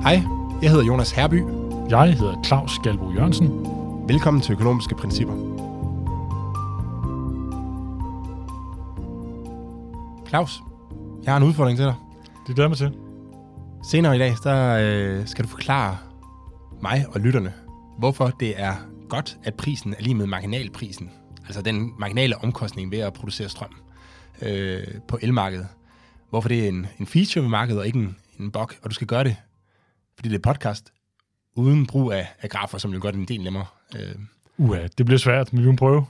Hej, jeg hedder Jonas Herby. Jeg hedder Claus Galbo Jørgensen. Velkommen til Økonomiske Principper. Claus, jeg har en udfordring til dig. Det glæder mig til. Senere i dag så skal du forklare mig og lytterne, hvorfor det er godt, at prisen er lige med marginalprisen, altså den marginale omkostning ved at producere strøm på elmarkedet. Hvorfor det er en feature ved markedet og ikke en bug, og du skal gøre det, fordi det er podcast, uden brug af grafer, som jo gør det en del nemmere. Det bliver svært, men vi kan prøve.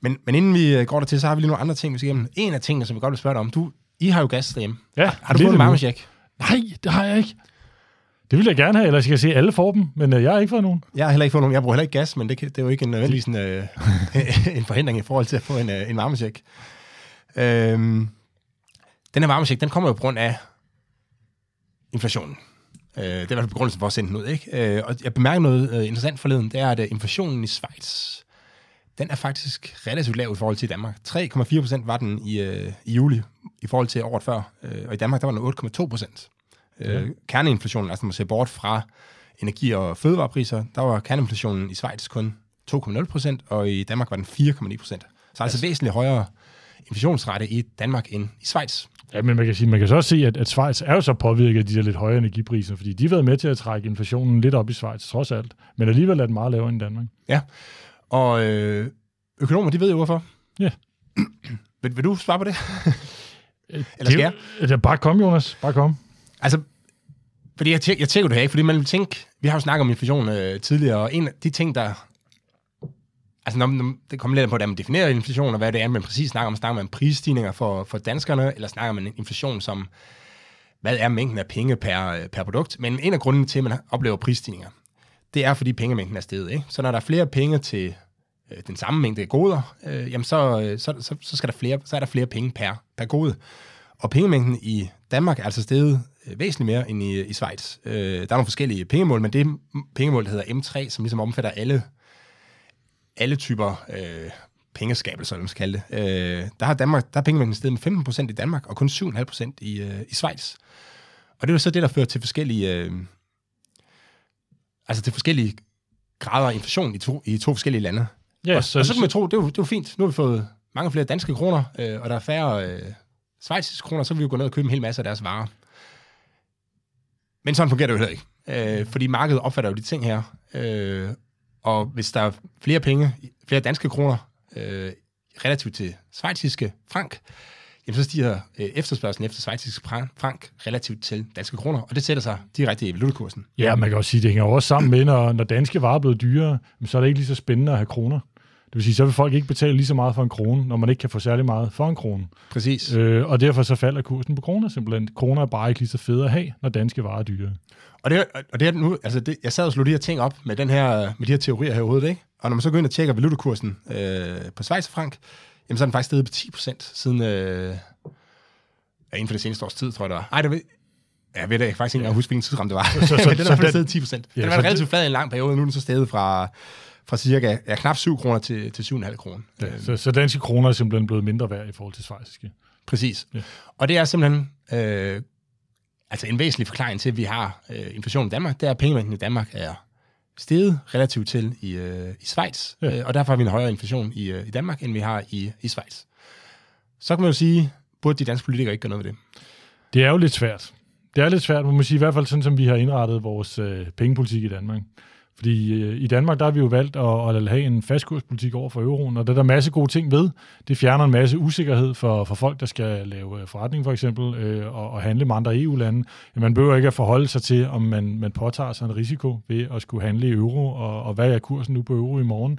Men inden vi går dertil, så har vi lige nogle andre ting, vi skal igennem. En af tingene, som vi godt vil spørge dig om, I har jo gas derhjemme. Ja, har du fået en varmecheck? Nej, det har jeg ikke. Det vil jeg gerne have, eller skal jeg se alle for dem, men jeg har ikke fået nogen. Jeg har heller ikke fået nogen. Jeg bruger heller ikke gas, men det er jo ikke en forhindring i forhold til at få en varmecheck. Den her varmecheck, den kommer jo på grund af inflationen. Det er i hvert fald begrundelsen for at sende den ud, ikke? Og jeg bemærker noget interessant forleden, det er, at inflationen i Schweiz, den er faktisk relativt lav i forhold til Danmark. 3,4% var den i juli i forhold til året før, og i Danmark der var den 8,2%. Kerneinflationen, altså man ser bort fra energi- og fødevarepriser, der var kerneinflationen i Schweiz kun 2,0%, og i Danmark var den 4,9%. Så altså væsentligt højere inflationsrate i Danmark end i Schweiz. Ja, men man kan så også se, at Schweiz er jo så påvirket af de der lidt højere energipriser, fordi de har været med til at trække inflationen lidt op i Schweiz, trods alt, men alligevel er den meget lavere end Danmark. Ja, og økonomer, de ved jo hvorfor. Ja. vil du svare på det? Eller skal jeg? Bare kom, Jonas. Bare kom. Altså, fordi jeg tænker det her ikke, fordi man vil tænke, vi har jo snakket om inflation tidligere, og en af de ting, der... Altså, når det kommer lidt an på, at man definerer inflation, og hvad det er, man præcis snakker om. Snakker man om prisstigninger for danskerne, eller snakker man inflation som, hvad er mængden af penge per produkt? Men en af grundene til, at man oplever prisstigninger, det er, fordi pengemængden er steget, ikke? Så når der er flere penge til den samme mængde goder, jamen så er der flere penge per gode. Og pengemængden i Danmark er altså steget væsentligt mere end i Schweiz. Der er nogle forskellige pengemål, men det pengemål, der hedder M3, som ligesom omfatter alle typer pengeskabelser, man skal kalde det. Der er pengemængden steget med 15% i Danmark, og kun 7,5% i Schweiz. Og det er så det, der fører til forskellige grader af inflation i to forskellige lande. Yes, og så kan man tro, det er jo fint. Nu har vi fået mange flere danske kroner, og der er færre schweiziske kroner, så vil vi jo gå ned og købe en hel masse af deres varer. Men sådan fungerer det jo heller ikke. Fordi markedet opfatter jo de ting her, og hvis der er flere danske kroner, relativt til schweiziske frank, jamen så stiger efterspørgslen efter schweiziske frank relativt til danske kroner, og det sætter sig direkte i valutakursen. Ja, man kan også sige, at det hænger også sammen med, når danske varer er blevet dyrere, så er det ikke lige så spændende at have kroner. Det vil sige, så vil folk ikke betale lige så meget for en krone, når man ikke kan få særlig meget for en krone. Præcis. Og derfor så falder kursen på kroner simpelthen. Kroner er bare ikke lige så fede at have, når danske varer er dyre. Og det er nu, altså det, jeg sad og slog de her ting op med, med de her teorier her i hovedet, ikke? Og når man så går ind og tjekker valutakursen på schweizerfrank, jamen så er den faktisk steget på 10% siden, inden for det seneste års tid, tror jeg der var. Ej, det var... Jeg ved da faktisk ikke engang huske, hvilken tidsramme det var. Så den har steget 10%. Ja, den var relativt flad i en lang periode, og nu er den så steget fra cirka knap 7 kroner til 7,5 kroner. Ja, så danske kroner er simpelthen blevet mindre værd i forhold til schweiziske. Præcis. Ja. Og det er simpelthen en væsentlig forklaring til, at vi har inflation i Danmark. Det er, at pengemængden i Danmark er steget relativt til i Schweiz, ja. Og derfor har vi en højere inflation i Danmark, end vi har i Schweiz. Så kan man jo sige, burde de danske politikere ikke gøre noget ved det? Det er jo lidt svært. Det er lidt svært, må man sige, i hvert fald sådan, som vi har indrettet vores pengepolitik i Danmark. Fordi i Danmark, der har vi jo valgt at have en fastkurspolitik over for euroen, og der er masse gode ting ved. Det fjerner en masse usikkerhed for folk, der skal lave forretning for eksempel, og handle med andre EU-lande. Ja, man behøver ikke at forholde sig til, om man påtager sig en risiko ved at skulle handle i euro, og hvad er kursen nu på euro i morgen.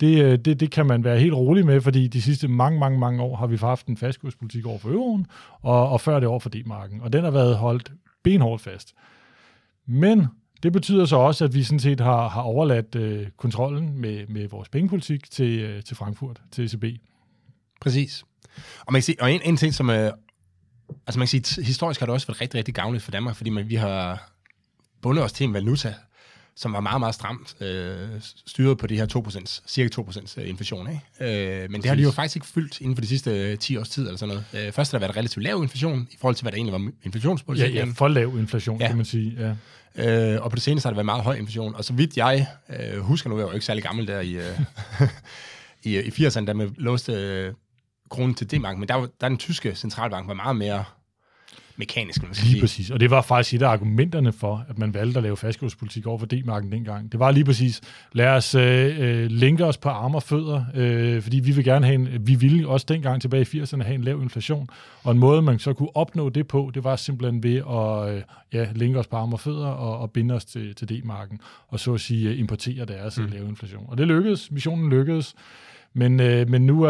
Det kan man være helt rolig med, fordi de sidste mange år har vi haft en fastkurspolitik over for euroen, og før det over for D-marken. Og den har været holdt benhårdt fast. Men det betyder så også, at vi sådan set har overladt kontrollen med vores pengepolitik til Frankfurt, til ECB. Præcis. Og man kan sige, og en ting, som altså man kan sige, historisk har det også været rigtig gavnligt for Danmark, fordi vi har bundet os til en valuta, som var meget, meget stramt styret på det her 2%, cirka 2% inflation. Ikke? Men det har de jo faktisk ikke fyldt inden for de sidste 10 års tid eller sådan noget. Først har der været relativt lav inflation i forhold til, hvad der egentlig var inflationspolitik. Ja, for lav inflation, kan man sige. Ja. Og på det seneste har der været meget høj inflation. Og så vidt jeg husker nu, jeg var jo ikke særlig gammel der i 80'erne, da man låste kronen til D-mark, men der den tyske centralbank var meget mere mekanisk, man skal sige. Lige præcis, og det var faktisk et af argumenterne for, at man valgte at lave fastkurspolitik over for D-marken dengang. Det var lige præcis, lad os lænke os på arme og fødder, fordi vi ville også dengang tilbage i 80'erne have en lav inflation, og en måde, man så kunne opnå det på, det var simpelthen ved at lænke os på arme og fødder og binde os til D-marken, og så at sige importere deres lave inflation. Og det lykkedes, missionen lykkedes. Men nu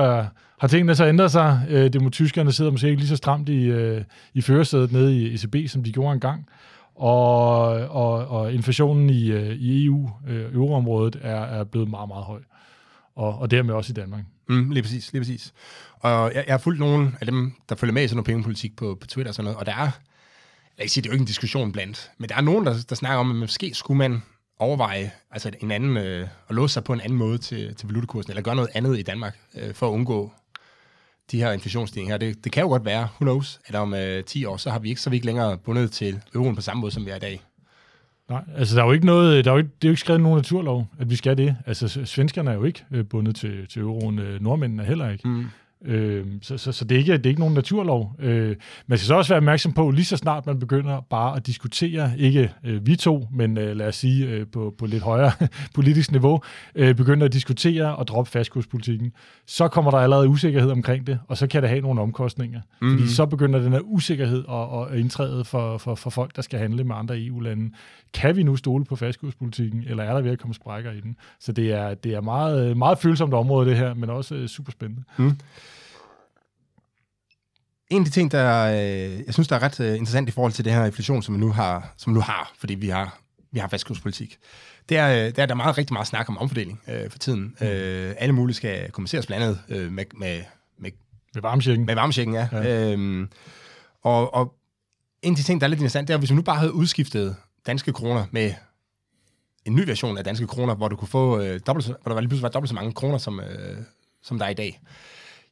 har tingene så ændret sig. Tyskerne sidder måske ikke lige så stramt i førersædet nede i ECB, som de gjorde engang. Og inflationen i EU, euroområdet, er blevet meget, meget høj. Og dermed også i Danmark. Lige præcis. Og jeg har fulgt nogle af dem, der følger med i sådan noget pengepolitik på Twitter og sådan noget. Og der er, jeg ikke sige, det er jo ikke en diskussion blandt, men der er nogen, der snakker om, at måske skulle man overveje altså en anden, og låse sig på en anden måde til valutakursen, eller gøre noget andet i Danmark, for at undgå de her inflationsstigninger. Det kan jo godt være, who knows, at om 10 år, så er vi ikke længere bundet til euroen på samme måde, som vi er i dag. Nej, altså der er jo ikke noget, det er jo ikke skrevet nogen naturlov, at vi skal det. Altså svenskerne er jo ikke bundet til euroen, nordmændene er heller ikke. Så det er ikke nogen naturlov. Man skal så også være opmærksom på, lige så snart man begynder bare at diskutere, ikke vi to, men lad os sige på lidt højere politisk niveau, begynder at diskutere og droppe fastkurspolitikken, så kommer der allerede usikkerhed omkring det, og så kan det have nogle omkostninger. Mm-hmm. Fordi så begynder den her usikkerhed at indtræde for folk, der skal handle med andre EU-lande. Kan vi nu stole på fastkurspolitikken, eller er der ved at komme sprækker i den? Så det er meget, meget følsomt område det her, men også superspændende. En af de ting, der jeg synes, der er ret interessant i forhold til det her inflation, som vi nu har, fordi vi har fastkurspolitik, det er der meget, rigtig meget snak om omfordeling for tiden. Alle mulige skal kompenseres blandt andet med varmechecken. Med varmechecken, ja. Og en af de ting, der er lidt interessant, det er, hvis vi nu bare havde udskiftet danske kroner med en ny version af danske kroner, hvor du kunne få hvor der lige pludselig var dobbelt så mange kroner, som der er i dag.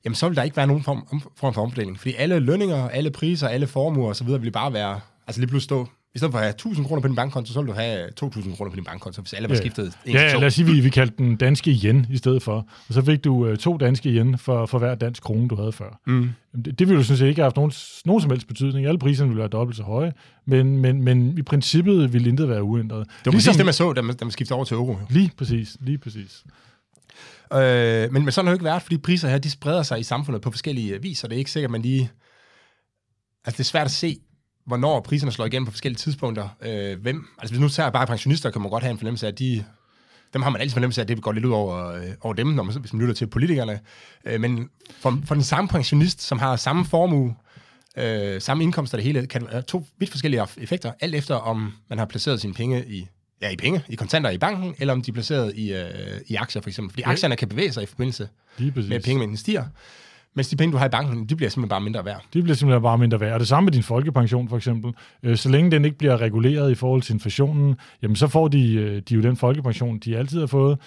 Jamen så vil der ikke være nogen form for omfordeling. Fordi alle lønninger, alle priser, alle formuer osv. ville bare være, altså lige pludselig stå, i stedet for at have 1.000 kroner på din bankkonto, så ville du have 2.000 kroner på din bankkonto, hvis alle var skiftet. Ja, lad os sige, vi kaldte den danske yen i stedet for. Og så fik du 2 danske yen for hver dansk krone, du havde før. Det ville du sådan set ikke have haft nogen som helst betydning. Alle priserne ville være dobbelt så høje, men i princippet ville intet være uændret. Det var ligesom, præcis det, man så, da man skiftede over til euro. Lige præcis. Men sådan har det jo ikke været, fordi priser her, de spreder sig i samfundet på forskellige vis, og det er ikke sikkert, man lige... Altså, det er svært at se, hvornår priserne slår igennem på forskellige tidspunkter. Altså, hvis nu tager bare pensionister, kan man godt have en fornemmelse af, at dem har man altid fornemmelse af, at det går lidt ud over dem, hvis man lytter til politikerne. Men for den samme pensionist, som har samme formue, samme indkomst og det hele, kan det være 2 vidt forskellige effekter, alt efter om man har placeret sine penge i kontanter i banken, eller om de er placeret i aktier, for eksempel. Fordi aktierne kan bevæge sig i forbindelse med, at pengemængden stiger. Mens de penge, du har i banken, de bliver simpelthen bare mindre værd. Og det samme med din folkepension, for eksempel. Så længe den ikke bliver reguleret i forhold til inflationen, jamen så får de jo den folkepension, de altid har fået,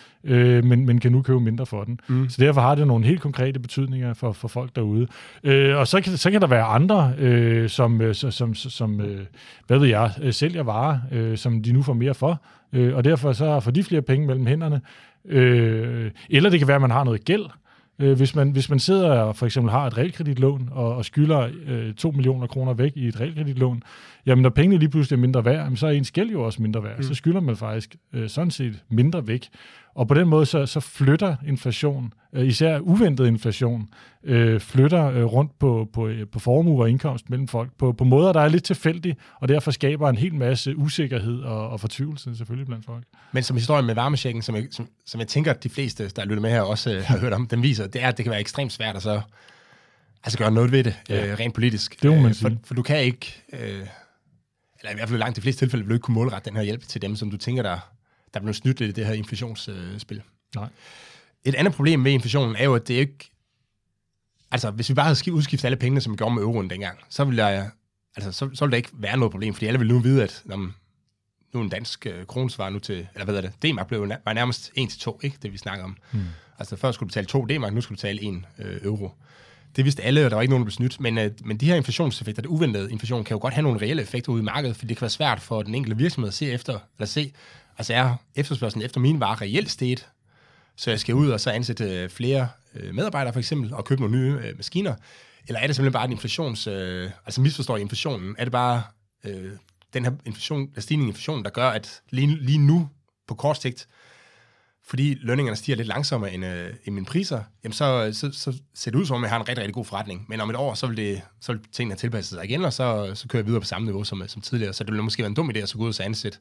men kan nu købe mindre for den. Så derfor har det nogle helt konkrete betydninger for folk derude. Og så kan der være andre, som hvad ved jeg, sælger varer, som de nu får mere for, og derfor så får de flere penge mellem hænderne. Eller det kan være, at man har noget gæld. Hvis man sidder og for eksempel har et realkreditlån og skylder 2 millioner kroner væk i et realkreditlån, jamen når pengene lige pludselig er mindre værd, så er ens gæld jo også mindre værd. Så skylder man faktisk sådan set mindre væk. Og på den måde så flytter inflation, især uventet inflation, flytter rundt på formue og indkomst mellem folk på måder, der er lidt tilfældige, og derfor skaber en hel masse usikkerhed og fortvivlelse selvfølgelig blandt folk. Men som historien med varmechecken, som jeg tænker, at de fleste, der lytter med her, også har hørt om, den viser, det er, at det kan være ekstremt svært at så altså gøre noget ved det, rent politisk. Det må man sige. For du kan ikke, eller i hvert fald langt de fleste tilfælde, vil du ikke kunne målrette den her hjælp til dem, som du tænker, der bliver snydt lidt i det her inflationsspil. Nej. Et andet problem med inflationen er jo, at det ikke... Altså, hvis vi bare havde udskiftet alle pengene, som vi gjorde med euroen dengang, så ville der ikke være noget problem, fordi alle ville nu vide, at nu er en dansk kronesvar nu til, eller hvad er det, D-mark blev nærmest 1-2, ikke, det vi snakker om. Mm. Altså før skulle du betale 2 D-mark, nu skulle du betale 1 euro. Det vidste alle, og der var ikke nogen, der blev snydt. Men de her inflationseffekter, det uventede inflation, kan jo godt have nogle reelle effekter ude i markedet, for det kan være svært for den enkelte virksomhed at se efter, eller se, altså er efterspørgselen efter mine varer reelt steget, så jeg skal ud og så ansætte flere medarbejdere for eksempel, og købe nogle nye maskiner, eller er det simpelthen bare en altså misforstår I inflationen, er det bare den her stigning i inflationen, der gør, at lige nu på kort sigt, fordi lønningerne stiger lidt langsommere end mine priser, jamen så ser det ud som om, jeg har en rigtig, rigtig god forretning. Men om et år, så vil tingene tilpasse sig igen, og så kører jeg videre på samme niveau som tidligere. Så det ville måske være en dum idé at så gå ud og så ansætte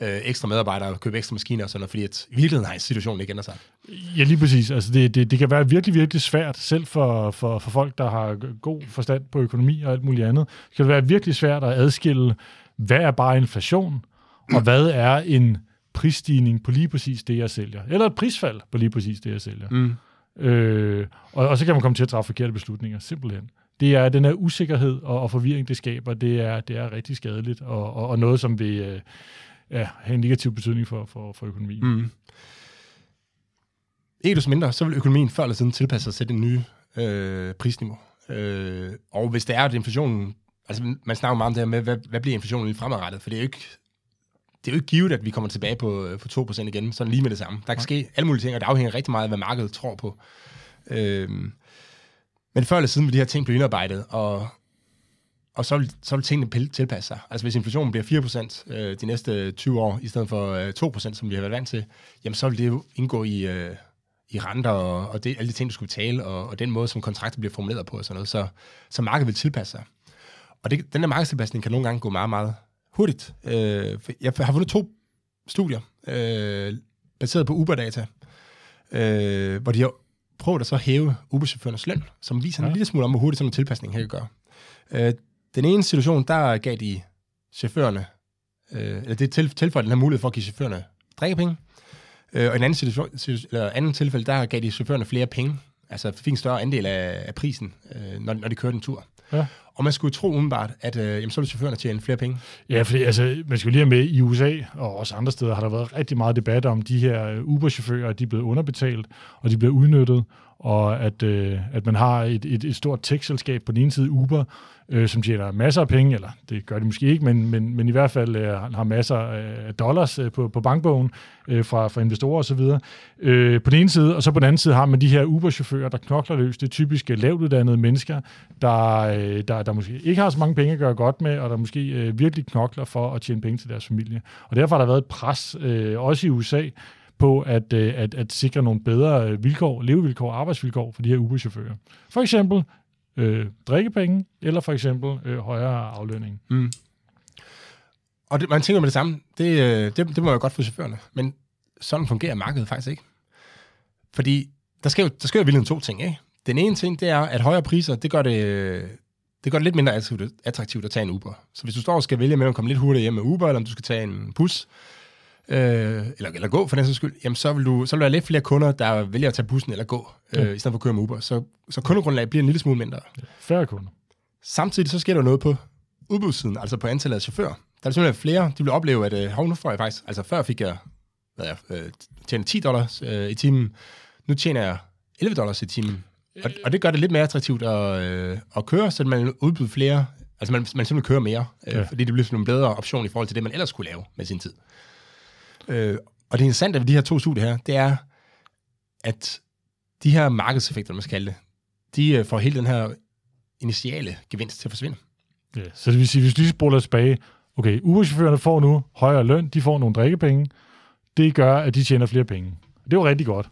ekstra medarbejdere og købe ekstra maskiner og sådan noget, fordi at virkeligheden har situationen ikke ændret sig. Ja, lige præcis. Altså det kan være virkelig, virkelig svært, selv for folk, der har god forstand på økonomi og alt muligt andet. Det kan være virkelig svært at adskille, hvad er bare inflation, og hvad er en prisstigning på lige præcis det, jeg sælger. Eller et prisfald på lige præcis det, jeg sælger. Mm. Og så kan man komme til at træffe forkerte beslutninger, simpelthen. Det er den her usikkerhed og forvirring, det skaber, det er rigtig skadeligt, og noget, som vil have en negativ betydning for økonomien. Mm. Ikke desto mindre, så vil økonomien før eller siden tilpasse sig til det nye prisniveau. Og hvis det er, at inflationen, altså man snakker meget om det her med, hvad bliver inflationen lige fremadrettet, for det er jo ikke givet, at vi kommer tilbage på 2% igen, sådan lige med det samme. Der kan ske alle mulige ting, og det afhænger rigtig meget af, hvad markedet tror på. Men før eller siden vil de her ting blive indarbejdet, og så vil tingene tilpasse sig. Altså hvis inflationen bliver 4% de næste 20 år, i stedet for 2%, som vi har været vant til, jamen så vil det jo indgå i renter, og det, alle de ting, du skulle betale, og den måde, som kontrakter bliver formuleret på, og sådan noget. Så markedet vil tilpasse sig. Og den der markedstilpasning kan nogle gange gå meget, meget hurtigt. Jeg har fundet 2 studier, baseret på Uber-data, hvor de har prøvet at så hæve Uber-chaufførernes løn, som viser en lille smule om, hvor hurtigt sådan en tilpasning her kan gøre. Den ene situation, der gav de chaufførerne, eller det tilføjede den her mulighed for at give chaufførerne drikkepenge, og en anden tilfælde, der gav de chaufførerne flere penge, altså fik en større andel af prisen, når de kørte en tur. Ja. Og man skulle tro umiddelbart, at så ville chaufførerne tjene flere penge. Ja, fordi altså, man skulle lige have med, i USA og også andre steder har der været rigtig meget debat om de her Uber-chauffører, de er blevet underbetalt, og de bliver udnyttet, og at man har et stort tech-selskab på den ene side, Uber, som tjener masser af penge, eller det gør de måske ikke, men i hvert fald har masser af dollars på bankbogen fra investorer osv. På den ene side, og så på den anden side har man de her Uber-chauffører, der knokler løs. Det er typisk lavtuddannede mennesker, der måske ikke har så mange penge at gøre godt med, og der måske virkelig knokler for at tjene penge til deres familie. Og derfor har der været et pres, også i USA, på at sikre nogle bedre vilkår, levevilkår og arbejdsvilkår for de her Uber-chauffører. For eksempel drikkepenge, eller for eksempel højere aflønning. Mm. Og man tænker med det samme, det må jo godt for chaufførerne, men sådan fungerer markedet faktisk ikke. Fordi der sker jo virkelig 2 ting, ikke? Den ene ting, det er, at højere priser, det gør det lidt mindre attraktivt at tage en Uber. Så hvis du står og skal vælge mellem at komme lidt hurtigere hjem med Uber, eller om du skal tage en bus, eller gå for den sags skyld, jamen så vil der lidt flere kunder, der vælger at tage bussen eller gå, i stedet for at køre med Uber. Så kundegrundlaget bliver en lille smule mindre. Ja, færre kunder. Samtidig så sker der noget på udbudssiden, altså på antallet af chauffører. Der er simpelthen flere, de vil opleve, at nu får jeg faktisk, altså før fik jeg tjene $10 i timen, nu tjener jeg $11 i timen. Og det gør det lidt mere attraktivt at køre, så man udbyder flere, altså man simpelthen kører mere, fordi det bliver sådan en bedre option i forhold til det, man ellers skulle lave med sin tid. Og det interessante ved de her 2 studier her, det er, at de her markedseffekter, man skal kalde det, de får hele den her initiale gevinst til at forsvinde. Ja, så det vil sige, hvis du lige spoler tilbage, okay, Uber-chaufførerne får nu højere løn, de får nogle drikkepenge, det gør, at de tjener flere penge. Det var rigtig godt.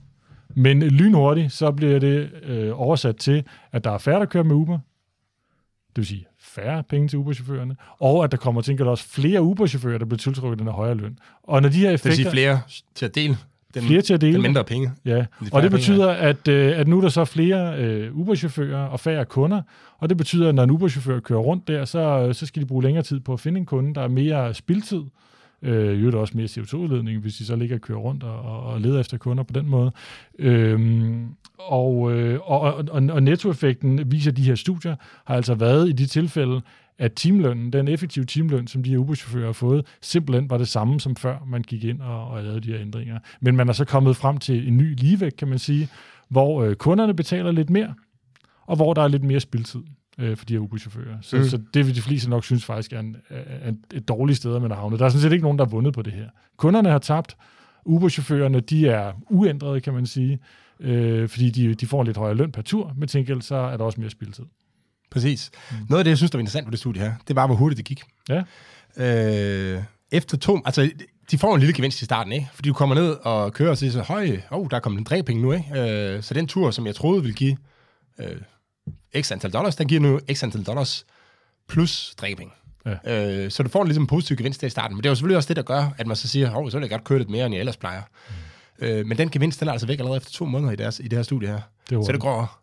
Men lynhurtigt, så bliver det oversat til, at der er færre, der kører med Uber. Det vil sige færre penge til Uber-chaufførerne. Og at der kommer, tænker jeg, også flere Uber-chauffører, der bliver tiltrukket den højere løn. Og når de her effekter... Det vil sige flere til at dele. Den mindre penge. Ja, og det betyder, at nu er der så flere Uber-chauffører og færre kunder, og det betyder, at når en Uber-chauffør kører rundt der, så skal de bruge længere tid på at finde en kunde, der er mere spildtid. Jo, der er også mere CO2-udledning, hvis de så ligger og kører rundt og leder efter kunder på den måde. Og nettoeffekten, viser de her studier, har altså været i de tilfælde, at timelønnen, den effektive timeløn, som de her Uber-chauffører har fået, simpelthen var det samme som før man gik ind og lavede de her ændringer. Men man er så kommet frem til en ny ligevægt, kan man sige, hvor kunderne betaler lidt mere, og hvor der er lidt mere spildtid for de her Uber-chauffører. Så det vil de fleste nok synes faktisk er et dårligt sted, man har havnet. Der er sådan set ikke nogen, der har vundet på det her. Kunderne har tabt, Uber-chaufførerne, de er uændrede, kan man sige, fordi de får en lidt højere løn per tur, men til gengæld så er der også mere spildtid. Præcis. Noget af det, jeg synes, der var interessant på det studie her, det var, hvor hurtigt det gik. Ja. Altså, de får en lille gevinst i starten, ikke? Fordi du kommer ned og kører og siger så, der er kommet en drejpenge nu, ikke? Så den tur, som jeg troede ville give x antal dollars, den giver nu x antal dollars plus drejpenge. Ja. Så du får ligesom en positiv gevinst der i starten. Men det er jo selvfølgelig også det, der gør, at man så siger, så vil jeg godt køre lidt mere, end jeg ellers plejer. Men den gevinst, den er altså væk allerede efter 2 måneder i det her studie her. Så det går...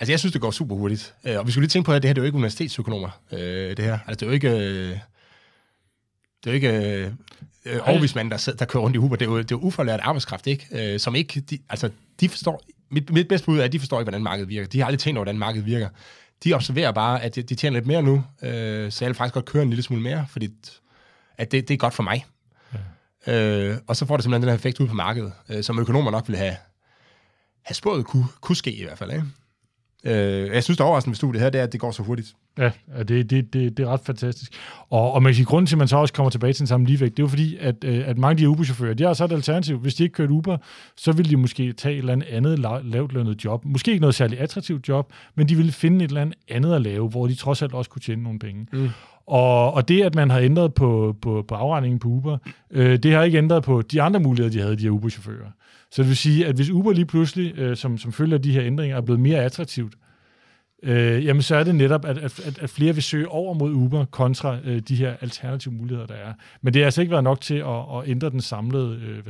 Altså, jeg synes, det går super hurtigt. Og vi skulle lige tænke på, at det her, det er jo ikke universitetsøkonomer, det her. Altså, det er jo ikke... overvismanden, der kører rundt i Uber. Det er jo ufaglært arbejdskraft, ikke? Som ikke... De forstår... Mit bedste bud er, at de forstår ikke, hvordan markedet virker. De har aldrig tænkt over, hvordan markedet virker. De observerer bare, at de tjener lidt mere nu, så jeg vil faktisk godt køre en lille smule mere, fordi at det er godt for mig. Ja. Og så får det simpelthen den her effekt ud på markedet, som økonomer nok ville have spået kunne ske i hvert fald, ikke? Jeg synes, det overraskende ved studiet her, det er, at det går så hurtigt. Ja, det er ret fantastisk. Og man kan sige, grunden til, at man så også kommer tilbage til den samme ligevægt, det er jo fordi, at mange af de Uber-chauffører, de har så et alternativ. Hvis de ikke kører Uber, så ville de måske tage et eller andet lavtlønnet job. Måske ikke noget særligt attraktivt job, men de ville finde et eller andet at lave, hvor de trods alt også kunne tjene nogle penge. Mm. Og det, at man har ændret på afregningen på Uber, det har ikke ændret på de andre muligheder, de havde, de her Uber-chauffører. Så det vil sige, at hvis Uber lige pludselig, som følger de her ændringer, er blevet mere attraktivt, jamen så er det netop, at flere vil søge over mod Uber kontra de her alternative muligheder, der er. Men det har altså ikke været nok til at ændre den samlede,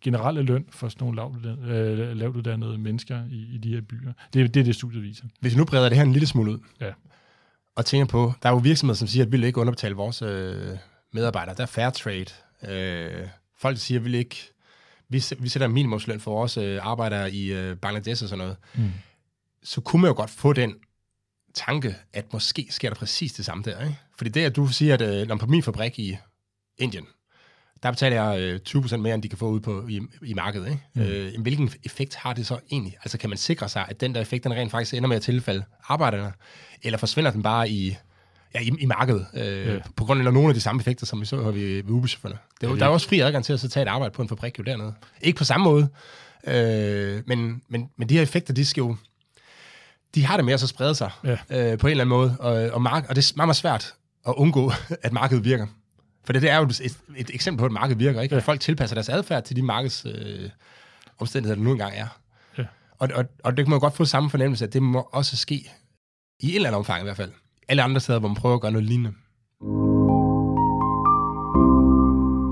generelle løn for sådan nogle lavt uddannede mennesker i de her byer. Det er det, studiet viser. Hvis vi nu breder det her en lille smule ud, ja, og tænker på, der er jo virksomheder, som siger, at vi vil ikke underbetale vores medarbejdere. Der er fair trade. Folk siger, at vi vil ikke... Vi sætter minimumsløn for vores arbejdere i Bangladesh og sådan noget, så kunne man jo godt få den tanke, at måske sker der præcis det samme der, ikke? Fordi det, at du siger, at på min fabrik i Indien, der betaler jeg 20% mere, end de kan få ud på i markedet, ikke? Hvilken effekt har det så egentlig? Altså, kan man sikre sig, at den der effekt, den rent faktisk ender med at tilfalde arbejderne, eller forsvinder den bare i markedet, på grund af nogle af de samme effekter, som vi så her ved Uber-chaufførerne. Der er også fri adgang til at så tage et arbejde på en fabrik jo dernede. Ikke på samme måde, men de her effekter, de har det med at så sprede sig på en eller anden måde, og det er meget, meget svært at undgå, at markedet virker. For det er jo et eksempel på, at markedet virker, ikke? At folk tilpasser deres adfærd til de markedsomstændigheder, der nu engang er. Ja. Og det kan man jo godt få samme fornemmelse, at det må også ske i et eller andet omfang i hvert fald. Alle andre steder, hvor man prøver at gøre noget lignende.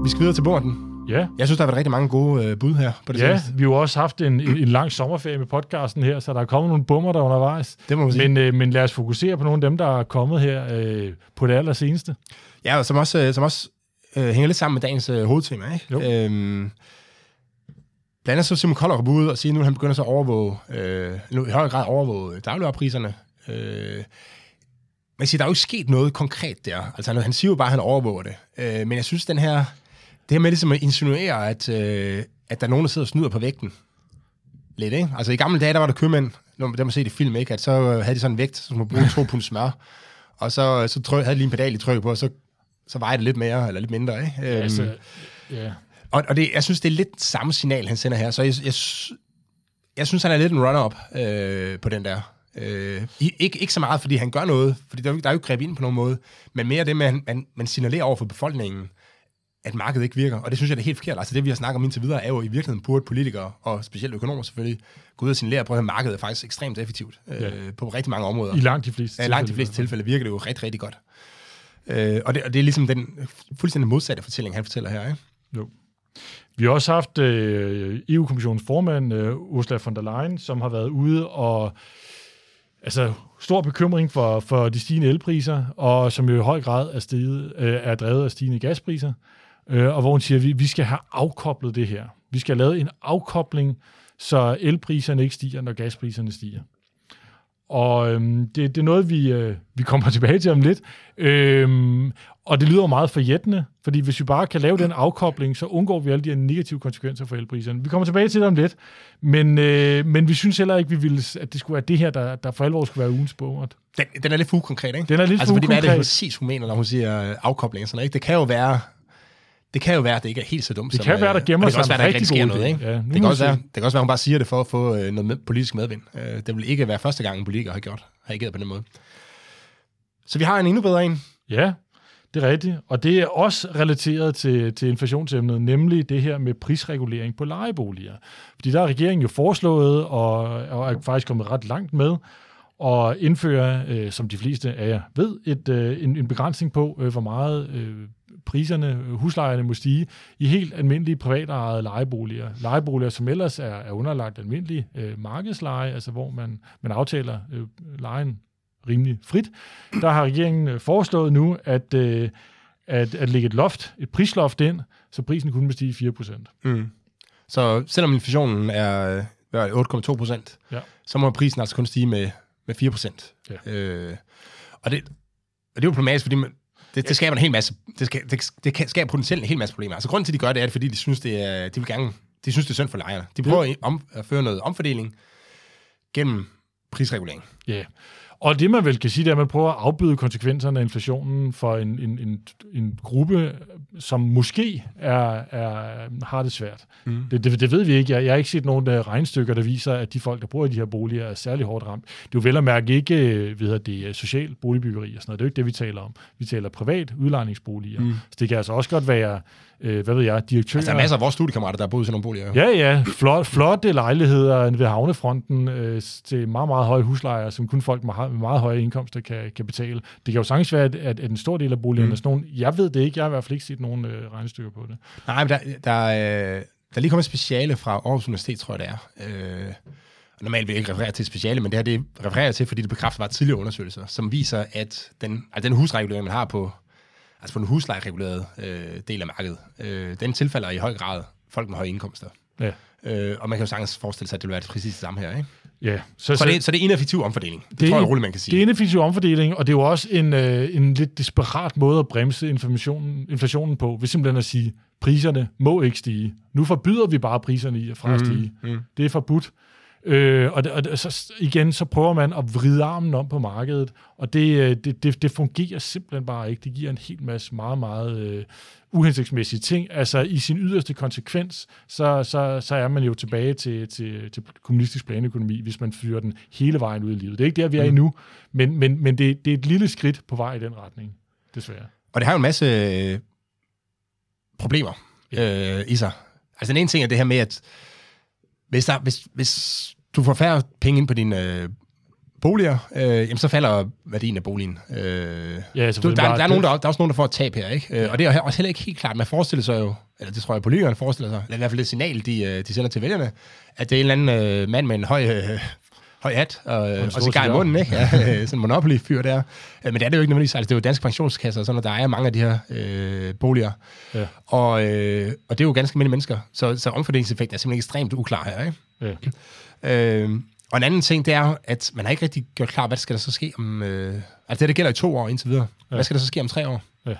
Vi skal videre til borten. Ja. Jeg synes, der har været rigtig mange gode bud her på det seneste. Vi har jo også haft en lang sommerferie med podcasten her, så der er kommet nogle bummer der undervejs. Det må man sige. Men lad os fokusere på nogle af dem, der er kommet her på det allerseneste. Ja, og som også hænger lidt sammen med dagens hovedtema, ikke? Blandt andet så Simon Kolder op ude og siger, at nu han begynder så at overvåge dagligvarepriserne. Man siger, der er jo ikke sket noget konkret der. Altså, han siger jo bare, at han overvåger det. Men jeg synes, det her med ligesom at insinuere, at der er nogen, der sidder og snyder på vægten. Lidt, ikke? Altså, i gamle dage, der var der købmænd, der må se det film, ikke? At så havde de sådan en vægt, som man brugte 2 pund smør. Og så havde de lige en pedal i trykket på, og så vejede det lidt mere, eller lidt mindre, ikke? Og det, jeg synes, det er lidt samme signal, han sender her. Så jeg synes, han er lidt en runner-up på den der... Ikke så meget, fordi han gør noget, fordi der er jo ikke greb ind på nogen måde, men mere det med, at man signalerer over for befolkningen, at markedet ikke virker, og det synes jeg, det er helt forkert. Altså det, vi har snakket om indtil videre, er jo i virkeligheden burde politikere, og specielt økonomer selvfølgelig, gå ud og signalere på, at markedet er faktisk ekstremt effektivt på rigtig mange områder. I langt de fleste tilfælde virker det jo rigtig, rigtig godt. Og det er ligesom den fuldstændig modsatte fortælling, han fortæller her, ikke? Jo. Vi har også haft EU-kommissionens formand, Ursula von der Leyen, som har været ude og altså stor bekymring for de stigende elpriser, og som jo i høj grad er drevet af stigende gaspriser, og hvor hun siger, at vi skal have afkoblet det her. Vi skal have lavet en afkobling, så elpriserne ikke stiger, når gaspriserne stiger. Og det er noget, vi kommer tilbage til om lidt. Og det lyder meget forjættende, fordi hvis vi bare kan lave den afkobling, så undgår vi alle de her negative konsekvenser for elpriserne. Vi kommer tilbage til det om lidt, men vi synes heller ikke, at det skulle være det her, der for alvor skulle være ugens bogret. Den er lidt ukonkret, ikke? Den er lidt ukonkret. Fordi hvad er det præcis, hun mener, når hun siger afkobling? Sådan, ikke? Det kan jo være, at det ikke er helt så dumt. Det kan være, der gemmer sig en rigtig god idé. Det kan også være, hun bare siger det for at få noget politisk medvind. Det vil ikke være første gang, en politiker har ageret på den måde. Så vi har en endnu bedre en. Ja, det er rigtigt. Og det er også relateret til inflationsemnet, nemlig det her med prisregulering på lejeboliger. Fordi der har regeringen jo foreslået, og er faktisk kommet ret langt med, at indføre, som de fleste af jer ved, en begrænsning på, hvor meget priserne, huslejerne må stige i helt almindelige privatejede lejeboliger. Lejeboliger, som ellers er underlagt almindelig markedsleje, altså hvor man aftaler lejen rimelig frit. Der har regeringen foreslået nu, at lægge et prisloft ind, så prisen kunne bestige 4%. Mm. Så selvom inflationen er 8,2%, ja, så må prisen altså kun stige med 4%. Ja. Og det er jo problematisk, fordi det skaber en hel masse. Det skaber potentielt en hel masse problemer. Altså grunden til, at de gør det, er, fordi de synes, det er synd for lejerne. De prøver at føre noget omfordeling gennem prisregulering. Ja, yeah. Og det man vel kan sige, det er, at man prøver at afbøde konsekvenserne af inflationen for en gruppe, som måske har det svært. Mm. Det ved vi ikke. Jeg har ikke set nogen regnestykker, der viser, at de folk, der bor i de her boliger, er særlig hårdt ramt. Det er jo vel at mærke ikke, det er social boligbyggeri og sådan noget. Det er jo ikke det, vi taler om. Vi taler privat udlejningsboliger. Mm. Så det kan altså også godt være, direktører. Altså, der er masser af vores studiekammerater, der har boet i sådan nogle boliger. Ja. Flotte lejligheder ved havnefronten til meget, meget høje huslejer, som kun folk med meget høje indkomster kan betale. Det kan jo sagtens være, at en stor del af boligerne er sådan nogle. Jeg ved det ikke. Jeg har i hvert fald ikke set nogen regnestykker på det. Nej, men der lige kommet speciale fra Aarhus Universitet, tror jeg, det er. Normalt vil jeg ikke referere til speciale, men det her det refererer til, fordi det bekræfter var tidligere undersøgelser, som viser, at den husregulering, man har på den huslejeregulerede del af markedet, den tilfalder i høj grad folk med høje indkomster. Ja. Og man kan jo sagtens forestille sig, at det vil være præcis det samme her, ikke? Ja. Så det er ineffektiv omfordeling. Det tror jeg roligt, man kan sige. Det er ineffektiv omfordeling, og det er jo også en lidt desperat måde at bremse inflationen på, ved simpelthen at sige, priserne må ikke stige. Nu forbyder vi bare priserne i at frastige. Mm. Det er forbudt. Og så igen, så prøver man at vride armen om på markedet, og det fungerer simpelthen bare ikke. Det giver en hel masse meget, meget uhensigtsmæssige ting. Altså i sin yderste konsekvens, så er man jo tilbage til kommunistisk planøkonomi, hvis man fyrer den hele vejen ud i livet. Det er ikke der, vi er endnu, men det er et lille skridt på vej i den retning, desværre. Og det har jo en masse problemer i sig. Altså den ene ting er det her med, at hvis du får færre penge ind på dine boliger, så falder værdien af boligen. Der er også nogen, der får et tab her, ikke? Og det er også heller ikke helt klart. Man forestiller sig jo, eller det tror jeg, politikerne forestiller sig, eller i hvert fald det signal, de sender til vælgerne, at det er en eller anden mand med en høj hat og cigar i munden, ikke? Ja, sådan en monopoly-fyr der. Men det er det jo ikke nødvendigvis. Altså, det er jo danske pensionskasser, og sådan, og der ejer mange af de her boliger. Ja. Og det er jo ganske mange mennesker. Så omfordelingseffekten er simpelthen ekstremt uklar her, ikke? Ja. Og en anden ting, det er, at man har ikke rigtig gjort klar, hvad skal der så ske om... altså det gælder i 2 år indtil videre. Ja. Hvad skal der så ske om 3 år? Ja.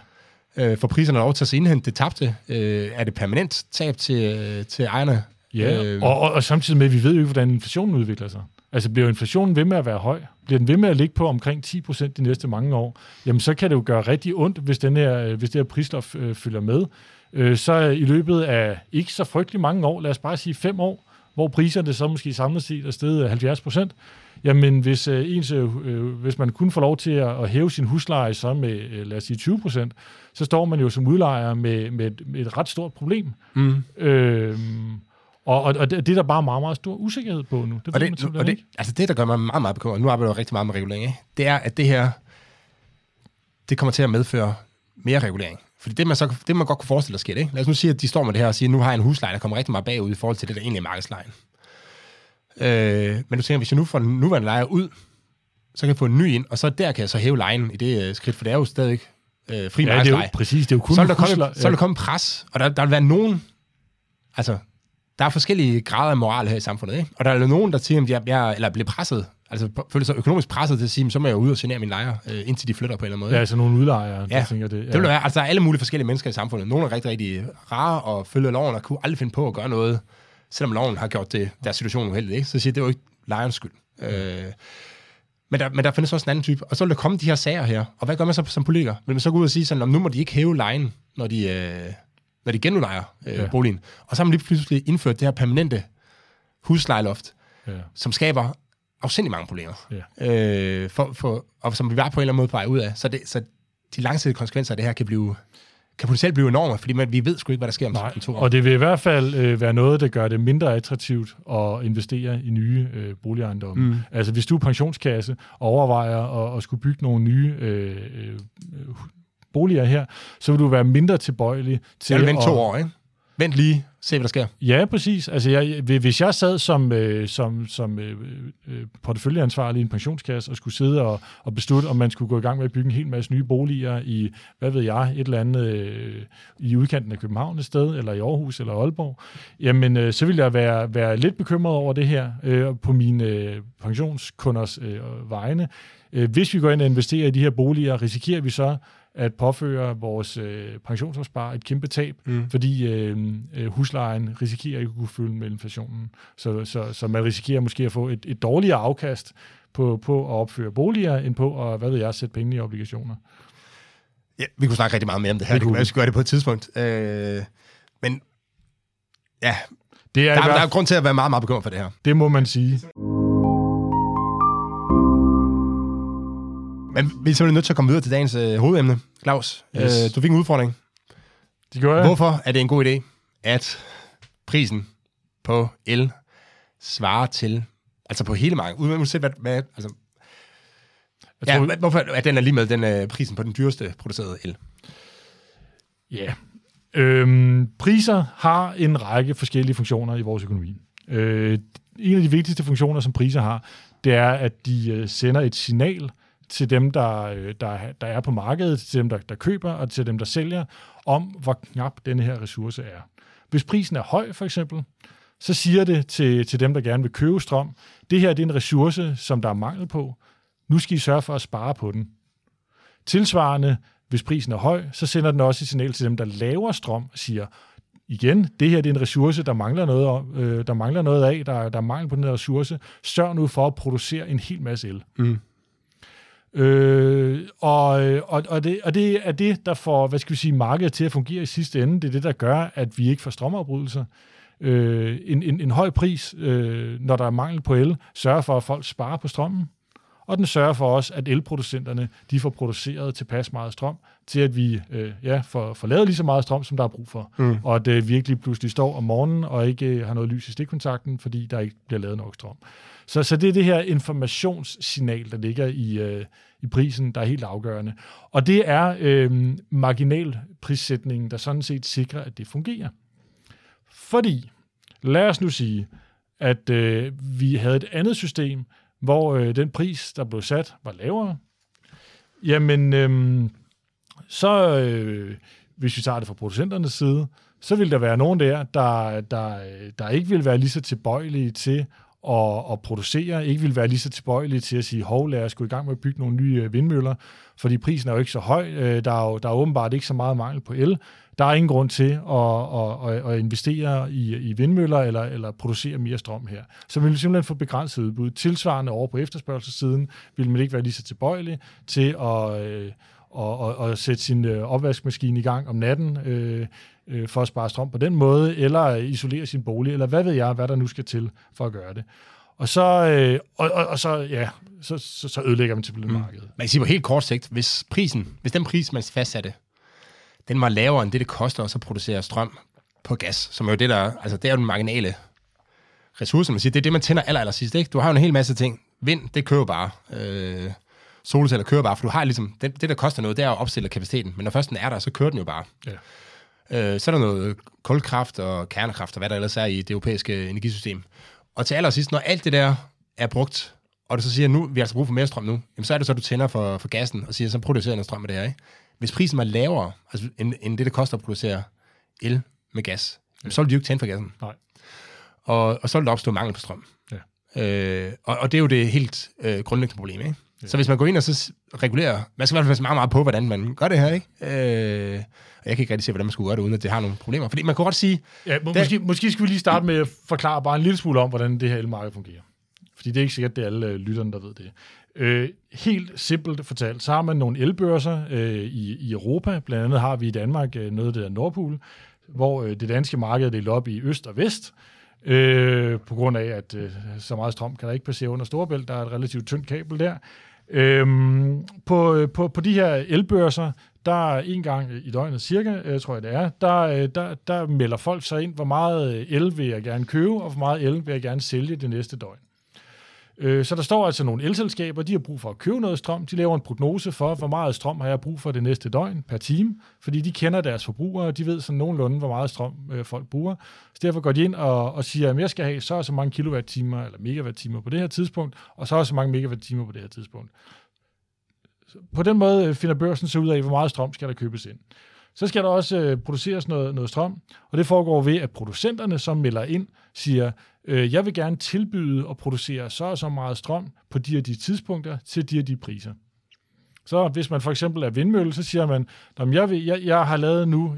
For priserne lov til at indhente det tabte. Er det permanent tab til ejerne? Ja, og samtidig med, at vi ved jo ikke, hvordan inflationen udvikler sig. Altså bliver inflationen ved med at være høj, bliver den ved med at ligge på omkring 10% de næste mange år, jamen så kan det jo gøre rigtig ondt, hvis det her prisloft følger med. Så i løbet af ikke så frygtelig mange år, lad os bare sige 5 år, hvor priserne så måske samlet set er steget 70%, jamen hvis man kun får lov til at hæve sin husleje så med, lad os sige 20%, så står man jo som udlejer med et ret stort problem. Mm. Og det er der bare meget, meget stor usikkerhed på nu. Det, der gør mig meget, meget bekymret, nu arbejder jeg rigtig meget med regulering, ikke? Det er, at det her, det kommer til at medføre mere regulering. Fordi det man godt kunne forestille sig sker, ikke? Lad os nu sige, at de står med det her og siger, nu har jeg en husleje, der kommer rigtig meget bagud i forhold til det, der egentlig er markedslejen. Men du tænker, hvis jeg nu får den nuværende lejer ud, så kan jeg få en ny ind, og så der kan jeg så hæve lejen i det skridt, for det er jo stadig fri markedsleje. Det er jo præcis, det er jo kun så vil der komme pres, og der vil være nogen, altså... Der er forskellige grader af moral her i samfundet, ikke? Og der er nogen, der siger, at jeg bliver presset altså føler sig økonomisk presset til at sige, så må jeg ude og genere mine lejere, indtil de flytter på en eller anden måde. Ja, altså nogle udlejere, ja. Tænker det. Ja. Det vil være, altså der er alle mulige forskellige mennesker i samfundet. Nogle er rigtig, rigtig rare og følger loven og kunne aldrig finde på at gøre noget, selvom loven har gjort det, deres situation uheldigt, ikke? Så siger det er jo ikke lejerens skyld. Mm. Men der findes også en anden type. Og så vil der komme de her sager her. Og hvad gør man så som politiker? Vil man så gå ud og sige sådan, nu må de ikke hæve lejen, når de genudlejer boligen. Og så har man lige pludselig indført det her permanente huslejeloft, som skaber afsindelig mange problemer. Yeah. Og som vi var på en eller anden måde på vej ud af. Så de langsigtede konsekvenser af det her kan potentielt blive enorme, fordi vi ved sgu ikke, hvad der sker om 2 år. Og det vil i hvert fald være noget, der gør det mindre attraktivt at investere i nye boligejendomme. Mm. Altså hvis du pensionskasse overvejer at skulle bygge nogle nye boliger her, så vil du være mindre tilbøjelig til at... vente 2 år, ikke? Vent lige, se hvad der sker. Ja, præcis. Altså, hvis jeg sad som porteføljeansvarlig i en pensionskasse og skulle sidde og beslutte, om man skulle gå i gang med at bygge en hel masse nye boliger i, hvad ved jeg, et eller andet i udkanten af København et sted, eller i Aarhus, eller Aalborg, jamen, så ville jeg være lidt bekymret over det her på mine pensionskunders vegne. Hvis vi går ind og investerer i de her boliger, risikerer vi så at påføre vores pensionsopsparer et kæmpe tab, fordi huslejen risikerer ikke at kunne følge med inflationen. Så man risikerer måske at få et dårligere afkast på at opføre boliger, end på at, hvad ved jeg, sætte penge i obligationer. Ja, vi kunne snakke rigtig meget mere om det her. Det kunne være, vi skulle gøre det på et tidspunkt. Men ja, der er grund til at være meget, meget bekymret for det her. Det må man sige. Men vi er simpelthen nødt til at komme videre til dagens hovedemne. Claus, yes. Du fik en udfordring. Det gjorde jeg. Hvorfor er det en god idé, at prisen på el svarer til, altså på hele markedet, uden at se, hvad altså, jeg tror, hvorfor at den er lige med den prisen på den dyreste producerede el? Ja. Yeah. Priser har en række forskellige funktioner i vores økonomi. En af de vigtigste funktioner, som priser har, det er, at de sender et signal til dem, der er på markedet, til dem, der køber, og til dem, der sælger, om hvor knap denne her ressource er. Hvis prisen er høj, for eksempel, så siger det til dem, der gerne vil købe strøm, det her det er en ressource, som der er mangel på. Nu skal I sørge for at spare på den. Tilsvarende, hvis prisen er høj, så sender den også et signal til dem, der laver strøm, og siger, igen, det her det er en ressource, der mangler noget af, der er mangel på den her ressource. Sørg nu for at producere en hel masse el. Mm. Det er det, der får, hvad skal vi sige, markedet til at fungere i sidste ende. Det er det, der gør, at vi ikke får strømafbrydelser. En høj pris, når der er mangel på el, sørger for, at folk sparer på strømmen, og den sørger for også, at elproducenterne de får produceret tilpas meget strøm, til at vi får lavet lige så meget strøm, som der er brug for. Mm. Og at vi ikke lige pludselig står om morgenen og ikke har noget lys i stikkontakten, fordi der ikke bliver lavet nok strøm. Så det er det her informationssignal, der ligger i prisen, der er helt afgørende. Og det er marginalprissætningen, der sådan set sikrer, at det fungerer. Fordi, lad os nu sige, at vi havde et andet system, hvor den pris, der blev sat, var lavere. Jamen, hvis vi tager det fra producenternes side, så vil der være nogen der ikke vil være lige så tilbøjelige til at producere, ikke vil være lige så tilbøjelige til at sige, hov, lad os gå i gang med at bygge nogle nye vindmøller, fordi prisen er jo ikke så høj, der er åbenbart ikke så meget mangel på el, der er ingen grund til at investere i vindmøller eller producere mere strøm her. Så man vil simpelthen få begrænset udbud. Tilsvarende over på efterspørgselssiden vil man ikke være lige så tilbøjelig til at sætte sin opvaskemaskine i gang om natten for at spare strøm på den måde, eller isolere sin bolig, eller hvad ved jeg, hvad der nu skal til for at gøre det. Og så ødelægger man simpelthen markedet. Man kan sige på helt kort sigt, hvis den pris, man fastsatte, den var lavere end det koster at så producere strøm på gas, som er jo det, der, altså det er jo den marginale ressource, man siger, det er det, man tænder allersidst, ikke? Du har jo en hel masse ting. Vind, det kører bare. Solceller kører bare, for du har ligesom, det der koster noget, det er at opstille kapaciteten, men når først den er der, så kører den jo bare. Ja. Så er der noget kulkraft og kernekraft, og hvad der ellers er i det europæiske energisystem. Og til allersidst, når alt det der er brugt, og du så siger, nu vi har altså brug for mere strøm nu, jamen så er det så, du tænder for gassen og siger, så producerer den strøm med det her, ikke? Hvis prisen var lavere, altså, end det koster at producere el med gas, så vil de jo ikke tænde for gassen. Nej. Og så vil der opstå mangel på strøm. Og det er jo det helt grundlæggende problem, ikke? Ja. Så hvis man går ind og så regulerer, man skal i hvert fald være meget, meget på, hvordan man gør det her, ikke? Og jeg kan ikke rigtig se, hvordan man skulle gøre det, uden at det har nogle problemer. Fordi man kunne godt sige... Ja, måske skal vi lige starte med at forklare bare en lille smule om, hvordan det her elmarked fungerer. Fordi det er ikke sikkert, det er alle lytterne, der ved det. Helt simpelt fortalt, så har man nogle elbørser i Europa. Blandt andet har vi i Danmark noget, der hedder Nordpool, hvor det danske marked er delt op i øst og vest. På grund af, at så meget strøm kan der ikke passere under Storebælt. Der er et relativt tyndt kabel der. På de her elbørser, der er en gang i døgnet cirka, tror jeg det er, der melder folk sig ind, hvor meget el vil jeg gerne købe, og hvor meget el vil jeg gerne sælge det næste døgn. Så der står altså nogle elselskaber, de har brug for at købe noget strøm. De laver en prognose for, hvor meget strøm har jeg brug for det næste døgn per time, fordi de kender deres forbrugere, og de ved sådan nogenlunde, hvor meget strøm folk bruger. Så derfor går de ind og siger, at jeg skal have så og så mange kilowattimer eller megawattimer på det her tidspunkt, og så og så mange megawattimer på det her tidspunkt. På den måde finder børsen så ud af, hvor meget strøm skal der købes ind. Så skal der også produceres noget strøm, og det foregår ved, at producenterne, som melder ind, siger, jeg vil gerne tilbyde at producere så og så meget strøm på de og de tidspunkter til de og de priser. Så hvis man for eksempel er vindmølle, så siger man,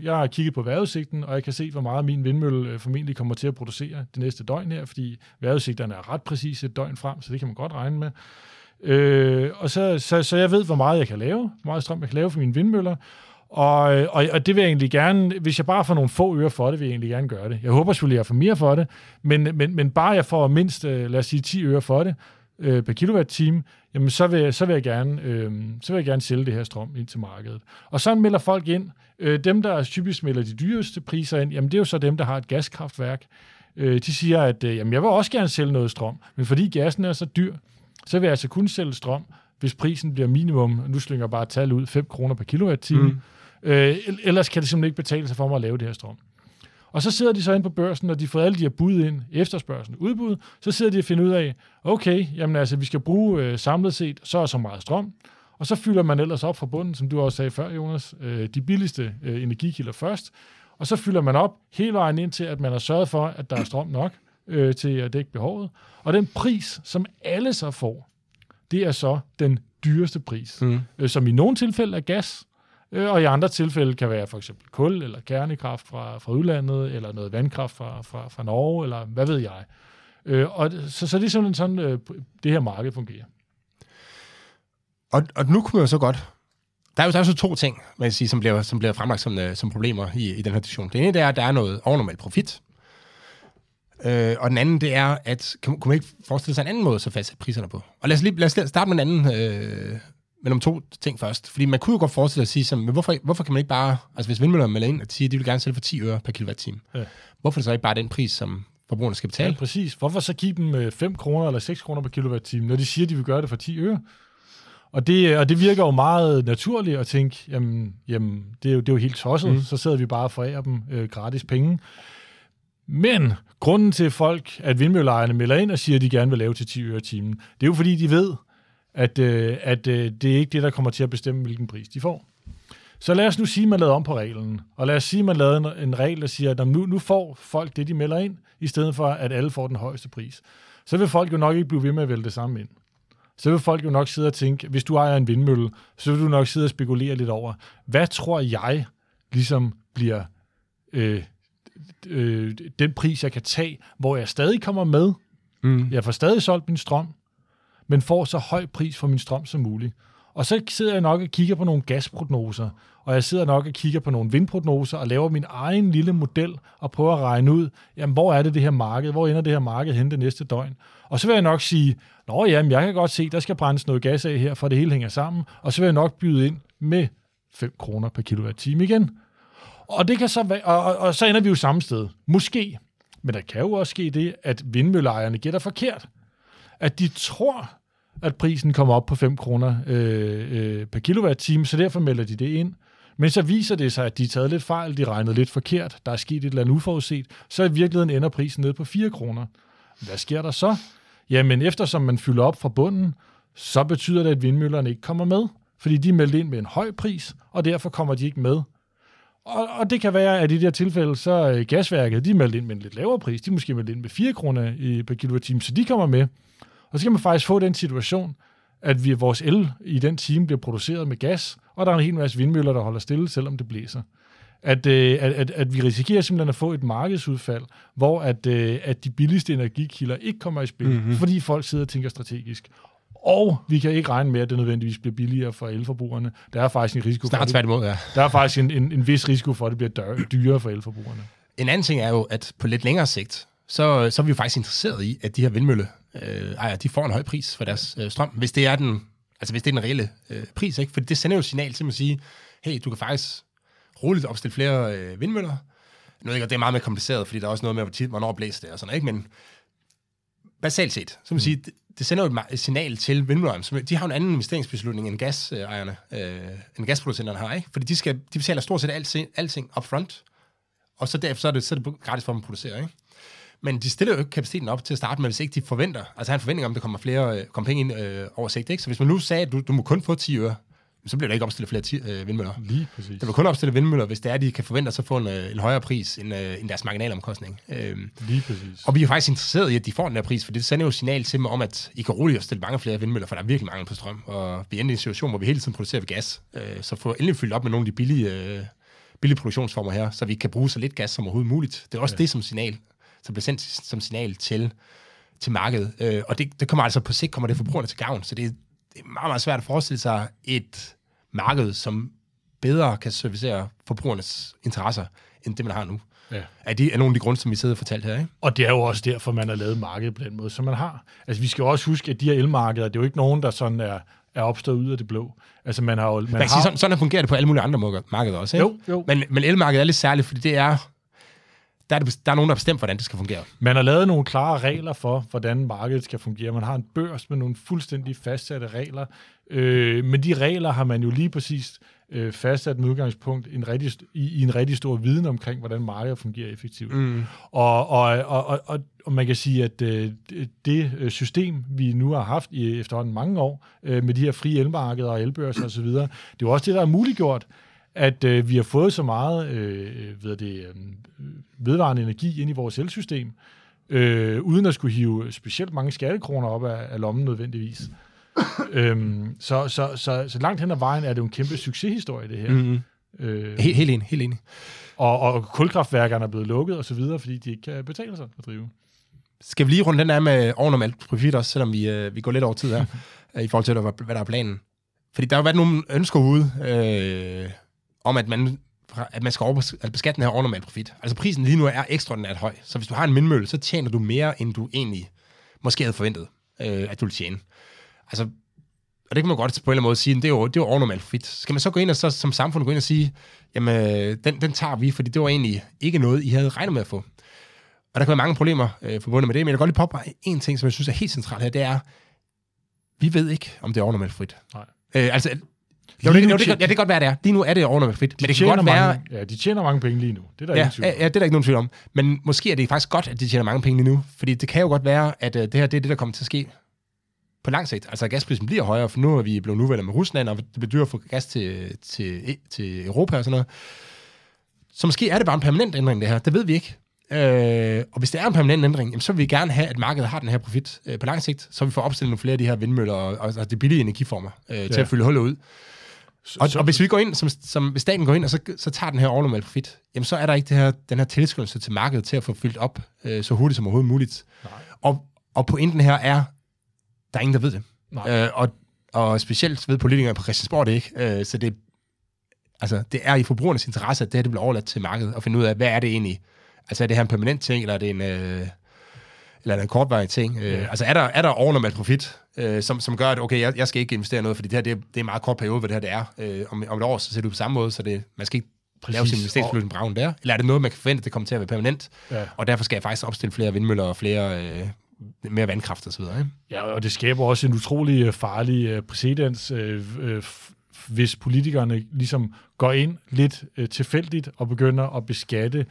jeg har kigget på vejrudsigten, og jeg kan se, hvor meget min vindmølle formentlig kommer til at producere det næste døgn her, fordi vejrudsigterne er ret præcise et døgn frem, så det kan man godt regne med. Og så jeg ved, hvor meget jeg kan lave, hvor meget strøm jeg kan lave for mine vindmøller, og det vil jeg egentlig gerne, hvis jeg bare får nogle få øre for det, vil jeg egentlig gerne gøre det. Jeg håber selvfølgelig, at jeg får mere for det, men bare jeg får mindst, lad os sige, 10 øre for det per kilowatt-time, jamen så vil jeg gerne sælge det her strøm ind til markedet. Og så melder folk ind. Dem, der typisk melder de dyreste priser ind, jamen det er jo så dem, der har et gaskraftværk. De siger, at jamen jeg vil også gerne sælge noget strøm, men fordi gassen er så dyr, så vil jeg altså kun sælge strøm, hvis prisen bliver minimum, nu slynger jeg bare et tal ud, 5 kroner per kilowatt-time. Ellers kan det simpelthen ikke betale sig for mig at lave det her strøm. Og så sidder de så inde på børsen, når de får alle de her bud ind, efterspørgsel, udbud, så sidder de og finder ud af, okay, jamen altså, vi skal bruge samlet set så og så meget strøm, og så fylder man ellers op fra bunden, som du også sagde før, Jonas, de billigste energikilder først, og så fylder man op hele vejen ind til, at man har sørget for, at der er strøm nok til at dække behovet. Og den pris, som alle så får, det er så den dyreste pris, som i nogle tilfælde er gas, og i andre tilfælde kan være for eksempel kul, eller kernekraft fra udlandet, eller noget vandkraft fra Norge, eller hvad ved jeg. Så det er simpelthen sådan, det her marked fungerer. Og nu kunne jeg så godt... Der er jo så to ting, man kan sige, som bliver fremlagt som problemer i den her diskussion. Det ene det er, at der er noget overnormal profit, og den anden, det er, at kunne man ikke forestille sig en anden måde, så fastsætte priserne på? Og lad os starte med en anden, men om to ting først. Fordi man kunne jo godt forestille sig at sige, hvorfor kan man ikke bare, altså hvis vindmøllerne melder ind og siger, at de vil gerne sælge for 10 øre per kilowatt-time, hvorfor er det så ikke bare den pris, som forbrugerne skal betale? Ja, præcis. Hvorfor så give dem 5 kroner eller 6 kroner per kilowatt-time, når de siger, at de vil gøre det for 10 øre? Og det virker jo meget naturligt at tænke, jamen det er jo helt tosset, så sidder vi bare og forærer dem gratis penge. Men grunden til folk, at vindmølleejerne melder ind og siger, at de gerne vil lave til 10 øre timen, det er jo fordi, de ved, at det er ikke det, der kommer til at bestemme, hvilken pris de får. Så lad os nu sige, at man lavede om på reglen. Og lad os sige, at man lavede en regel, der siger, at nu får folk det, de melder ind, i stedet for, at alle får den højeste pris. Så vil folk jo nok ikke blive ved med at vælge det samme ind. Så vil folk jo nok sidde og tænke, hvis du ejer en vindmølle, så vil du nok sidde og spekulere lidt over, hvad tror jeg ligesom bliver... den pris, jeg kan tage, hvor jeg stadig kommer med. Jeg får stadig solgt min strøm, men får så høj pris for min strøm som muligt. Og så sidder jeg nok og kigger på nogle gasprognoser, og jeg sidder nok og kigger på nogle vindprognoser, og laver min egen lille model, og prøver at regne ud, jamen, hvor er det her marked? Hvor ender det her marked hen det næste døgn? Og så vil jeg nok sige, nå jamen, jeg kan godt se, der skal brændes noget gas af her, for det hele hænger sammen, og så vil jeg nok byde ind med 5 kroner per kilowatt-time igen. Og det kan så være, og så ender vi jo samme sted. Måske. Men der kan jo også ske det, at vindmølleejerne gætter forkert. At de tror, at prisen kommer op på 5 kroner per kilowatt-time, så derfor melder de det ind. Men så viser det sig, at de er taget lidt fejl, de regnede lidt forkert, der er sket et eller andet uforudset, så i virkeligheden ender prisen ned på 4 kroner. Hvad sker der så? Jamen, eftersom man fylder op fra bunden, så betyder det, at vindmøllerne ikke kommer med, fordi de er meldt ind med en høj pris, og derfor kommer de ikke med. Og det kan være, at i det her tilfælde, så gasværket, de er meldt ind med en lidt lavere pris. De er måske meldt ind med 4 kroner per kilowatt-time, så de kommer med. Og så kan man faktisk få den situation, at vores el i den time bliver produceret med gas, og der er en hel masse vindmøller, der holder stille, selvom det blæser. At vi risikerer simpelthen at få et markedsudfald, hvor at de billigste energikilder ikke kommer i spil, fordi folk sidder og tænker strategisk. Og vi kan ikke regne med, at det nødvendigvis bliver billigere for elforbrugerne. Der er faktisk en risiko snart for det. Tværtimod, ja. Der er faktisk en vis risiko for, at det bliver dyrere for elforbrugerne. En anden ting er jo, at på lidt længere sigt, så er vi jo faktisk interesseret i, at de her vindmølleejere, de får en høj pris for deres strøm, hvis det er den reelle pris, ikke? For det sender jo signal til at sige, hey, du kan faktisk roligt opstille flere vindmøller. Nu ikke, det er meget mere kompliceret, fordi der er også noget med, hvornår blæser det og sådan, ikke? Men basalt set, så man sige, det sender jo et signal til vindmøllerne. De har en anden investeringsbeslutning end gasejerne, end gasproducenterne har, ikke? Fordi de betaler stort set alting upfront, og så derfor så er det gratis for dem at producere, ikke? Men de stiller jo ikke kapaciteten op til at starte med, hvis ikke de forventer. Altså har en forventning om, at der kommer flere penge ind over sigt, ikke? Så hvis man nu sagde, at du må kun få 10 øre, så bliver der ikke opstillet flere vindmøller. Lige præcis. Der bliver kun opstillet vindmøller, hvis det er, de kan forvente sig at få en højere pris end deres marginalomkostning. Lige præcis. Og vi er faktisk interesseret i, at de får den der pris, for det sender jo signal til mig om, at I kan roligt opstille mange flere vindmøller, for der er virkelig mangel på strøm. Og vi er endelig i en situation, hvor vi hele tiden producerer ved gas. Så få endelig fyldt op med nogle af de billige produktionsformer her, så vi kan bruge så lidt gas som overhovedet muligt. Det er også det som signal, som bliver sendt som signal til markedet. Og det kommer altså på sigt, kommer det forbrugerne til gavn, så det er meget, meget svært at forestille sig et marked, som bedre kan servicere forbrugernes interesser, end det, man har nu. Ja. Det er nogle af de grunde, som vi sidder og fortalt her, ikke? Og det er jo også derfor, man har lavet markedet på den måde, som man har. Altså, vi skal også huske, at de her elmarkeder, det er jo ikke nogen, der sådan er opstået ud af det blå. Altså, man har jo... Man kan sige, sådan fungerer det på alle mulige andre markeder også, ikke? Jo. Men elmarkedet er lidt særligt, fordi det er... Der er nogen, der har bestemt, hvordan det skal fungere. Man har lavet nogle klare regler for, hvordan markedet skal fungere. Man har en børs med nogle fuldstændig fastsatte regler. Men de regler har man jo lige præcis fastsat med udgangspunkt i en rigtig stor viden omkring, hvordan markedet fungerer effektivt. Og man kan sige, at det system, vi nu har haft i efterhånden mange år, med de her frie elmarkeder og elbørser osv., det er jo også det, der er muliggjort, at vi har fået så meget vedvarende energi ind i vores elsystem, uden at skulle hive specielt mange skattekroner op af lommen nødvendigvis. Så langt hen ad vejen er det jo en kæmpe succeshistorie, det her. Mm-hmm. Helt enig. Og kulkraftværkerne er blevet lukket og så videre, fordi de ikke kan betale sig at drive. Skal vi lige runde den her med overnormalt profit også, selvom vi går lidt over tid her, i forhold til, hvad der er planen? Fordi der har jo været nogle ønsker ude om, at man skal beskatte den her overnormal profit. Altså prisen lige nu er ekstraordinært høj, så hvis du har en vindmølle, så tjener du mere, end du egentlig måske havde forventet, at du ville tjene. Altså, og det kan man godt på en eller anden måde sige, det er jo overnormal profit. Skal man så gå ind og så som samfund gå ind og sige, jamen den tager vi, fordi det var egentlig ikke noget, I havde regnet med at få. Og der kan være mange problemer forbundet med det, men jeg kan godt lige påpege en ting, som jeg synes er helt centralt her, det er, vi ved ikke, om det er overnormal profit. Nej. Det kan godt være, det er. Lige nu er det overnormalt frit, men det kan godt være... de tjener mange penge lige nu. Det er der ingen tvivl om. Ja, det er der ikke nogen tvivl om. Men måske er det faktisk godt, at de tjener mange penge lige nu, fordi det kan jo godt være, at det her det er det, der kommer til at ske på lang sigt. Altså, gasprisen bliver højere, for nu er vi blevet uvenner med Rusland, og det bliver dyrere at få gas til Europa og sådan noget. Så måske er det bare en permanent ændring, det her. Det ved vi ikke. Og hvis det er en permanent ændring, jamen, så vil vi gerne have, at markedet har den her profit på lang sigt, så vi får opstillet nogle flere af de her vindmøller og de billige energiformer til at fylde hullet ud. Og hvis vi går ind, hvis staten går ind, og så tager den her overnormal profit, jamen, så er der ikke den her tilskyndelse til markedet til at få fyldt op så hurtigt som overhovedet muligt. Og pointen her er, der er ingen, der ved det. Og specielt ved politikere på Christiansborg det ikke. Så det er i forbrugernes interesse, at det her det bliver overladt til markedet, og finde ud af, hvad er det egentlig. Altså, er det her en permanent ting, eller er det en kortvarig ting? Altså, er der overnormal profit, som gør, at okay, jeg skal ikke investere noget, fordi det her det er en meget kort periode, hvad det her det er. Om et år, så ser det ud på samme måde, så man skal ikke lave sin investeringsbeslutning braven der. Eller er det noget, man kan forvente, at det kommer til at være permanent? Ja. Og derfor skal jeg faktisk opstille flere vindmøller og mere vandkraft og så videre. Ikke? Ja, og det skaber også en utrolig farlig præcedens, hvis politikerne ligesom går ind lidt tilfældigt og begynder at beskatte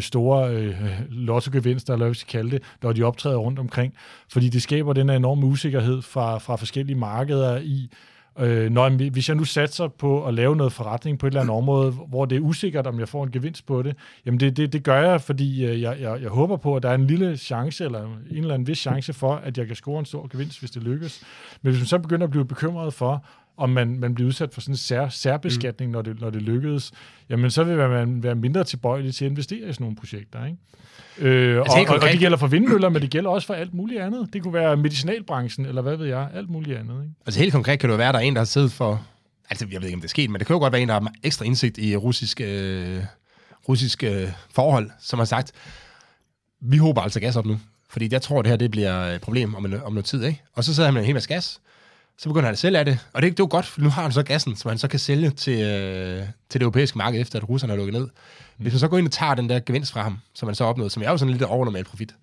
store lottogevinster, eller hvad vi skal kalde det, når de optræder rundt omkring. Fordi det skaber den her enorme usikkerhed fra forskellige markeder i, Hvis jeg nu satser på at lave noget forretning på et eller andet område, hvor det er usikkert, om jeg får en gevinst på det, jamen det gør jeg, fordi jeg håber på, at der er en lille chance, eller en eller anden vis chance for, at jeg kan score en stor gevinst, hvis det lykkes. Men hvis man så begynder at blive bekymret for, om man bliver udsat for sådan en særbeskatning, når det lykkedes, jamen så vil man være mindre tilbøjelig til at investere i sådan nogle projekter, ikke? Og det gælder for vindmøller, men det gælder også for alt muligt andet. Det kunne være medicinalbranchen, eller hvad ved jeg, alt muligt andet, ikke? Altså helt konkret kan det jo være, at der er en, der har siddet for... Altså jeg ved ikke, om det er sket, men det kan jo godt være en, der har ekstra indsigt i russiske forhold, som har sagt, vi håber altså gas op nu, fordi jeg tror, det her det bliver et problem om noget tid, ikke? Og så sidder han med en hel masse gas, så begynder han at sælge af det. Og det er jo godt, for nu har han så gassen, som han så kan sælge til det europæiske marked, efter at russerne har lukket ned. Hvis man så går ind og tager den der gevinst fra ham, som man så opnåede, som er jo sådan lidt overnormal profit,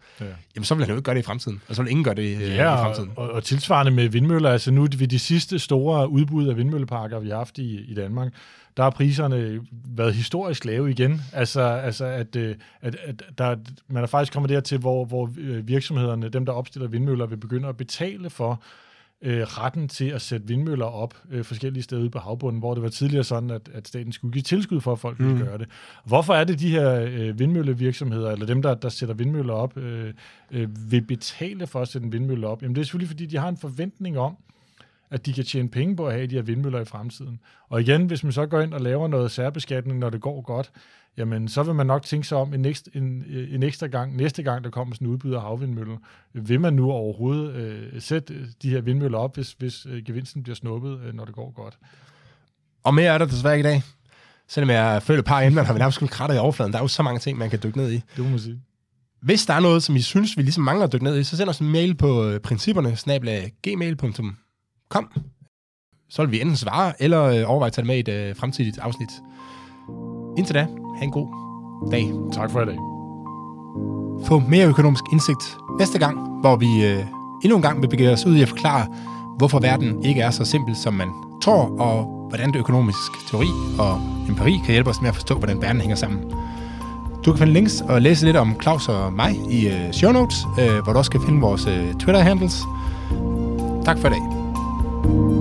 jamen så vil han jo ikke gøre det i fremtiden. Og så vil ingen gøre det i fremtiden. Og tilsvarende med vindmøller, altså nu ved de sidste store udbud af vindmølleparker, vi har haft i Danmark, der har priserne været historisk lave igen. Altså at man er faktisk kommet dertil, hvor virksomhederne, dem der opstiller vindmøller, vil begynde at betale for retten til at sætte vindmøller op forskellige steder ude på havbunden, hvor det var tidligere sådan, at staten skulle give tilskud for, at folk ville gøre det. Hvorfor er det de her vindmøllevirksomheder, eller dem, der sætter vindmøller op, vil betale for at sætte en vindmølle op? Jamen det er selvfølgelig, fordi de har en forventning om, at de kan tjene penge på at have de her vindmøller i fremtiden. Og igen, hvis man så går ind og laver noget særbeskatning, når det går godt, jamen så vil man nok tænke sig om en ekstra gang, næste gang der kommer sådan en udbyder af havvindmøller, vil man nu overhovedet sætte de her vindmøller op, hvis gevinsten bliver snuppet, når det går godt. Og mere er der desværre i dag. Selvom jeg føler et par emner, har vi nærmest skulle kratter i overfladen. Der er jo så mange ting, man kan dykke ned i. Det må man sige. Hvis der er noget, som I synes, vi ligesom mangler at dykke ned i, så send os en mail på principperne@gmail.com. Så vil vi enten svare, eller overveje at tage det med i et fremtidigt afsnit. Indtil da, have en god dag. Tak for i dag. Få mere økonomisk indsigt næste gang, hvor vi endnu en gang vil begive os ud i at forklare, hvorfor verden ikke er så simpel, som man tror, og hvordan det økonomiske teori og empiri kan hjælpe os med at forstå, hvordan verden hænger sammen. Du kan finde links og læse lidt om Claus og mig i show notes, hvor du også kan finde vores Twitter-handles. Tak for i dag.